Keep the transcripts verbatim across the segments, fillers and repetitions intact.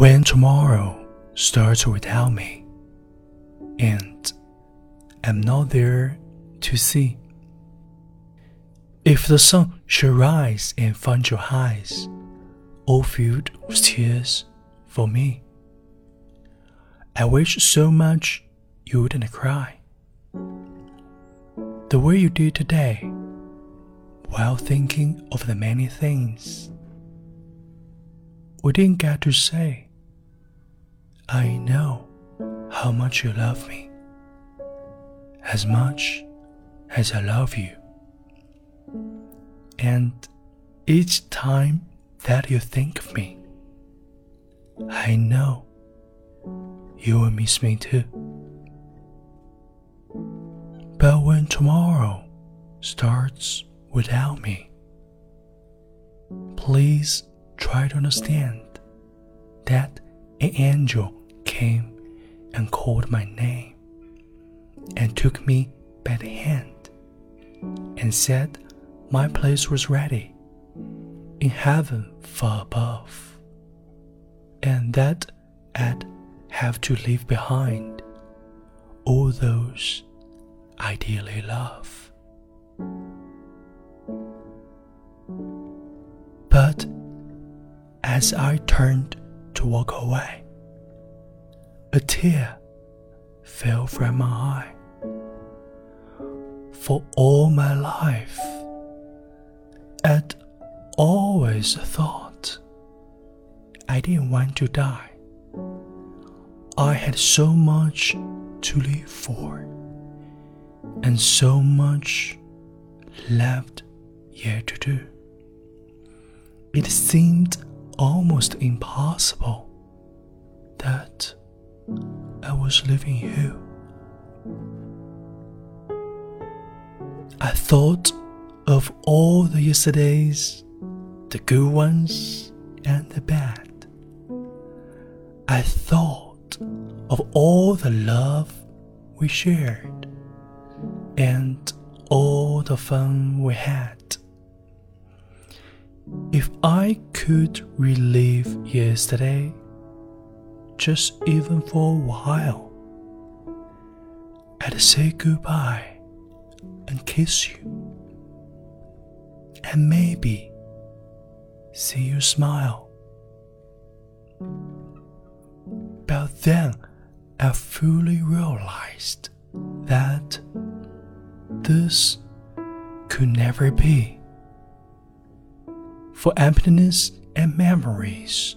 When tomorrow starts without me, and I'm not there to see. If the sun should rise and find your eyes, all filled with tears for me, I wish so much you wouldn't cry the way you did today, while thinking of the many things we didn't get to say. I know how much you love me, as much as I love you. And each time that you think of me, I know you will miss me too. But when tomorrow starts without me, please try to understand that an angel came and called my name and took me by the hand and said my place was ready in heaven far above, and that I'd have to leave behind all those I dearly love. But as I turned to walk away, a tear fell from my eye. For all my life, I'd always thought I didn't want to die. I had so much to live for, and so much left yet to do. It seemed almost impossible that I was leaving you. I thought of all the yesterdays, the good ones and the bad. I thought of all the love we shared and all the fun we had. If I could relive yesterday, just even for a while, I'd say goodbye and kiss you, and maybe see you smile. But then I fully realized that this could never be. For emptiness and memories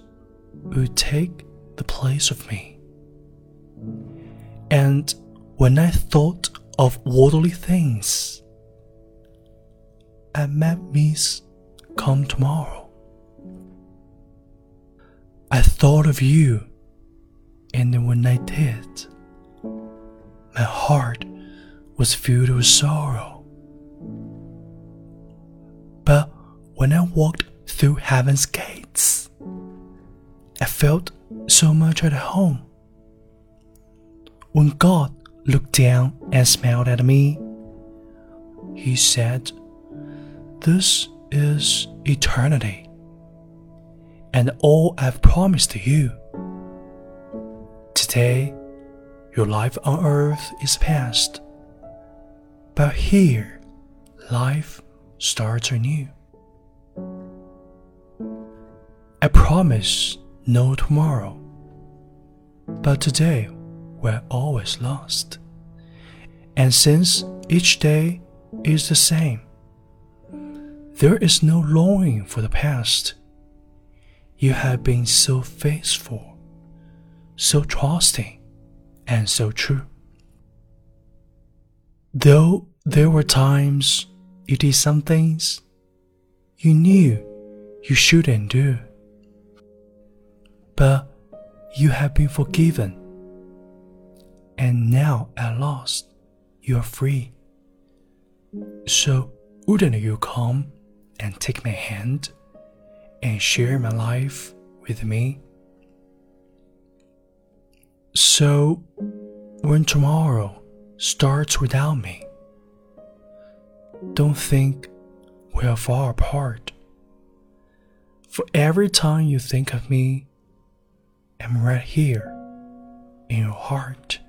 would take the place of me. And when I thought of worldly things, I might miss come tomorrow. I thought of you, and when I did, my heart was filled with sorrow. But when I walked through heaven's gates, I felt so much at home. When God looked down and smiled at me, He said, "This is eternity, and all I've promised you. Today, your life on earth is past, but here, life starts anew. I promise no tomorrow, but today we're always lost, and since each day is the same, there is no longing for the past. You have been so faithful, so trusting, and so true. Though there were times you did some things you knew you shouldn't do, but you have been forgiven, and now at last you are free. So wouldn't you come and take my hand and share my life with me?" So when tomorrow starts without me, don't think we are far apart. For every time you think of me, am right here in your heart.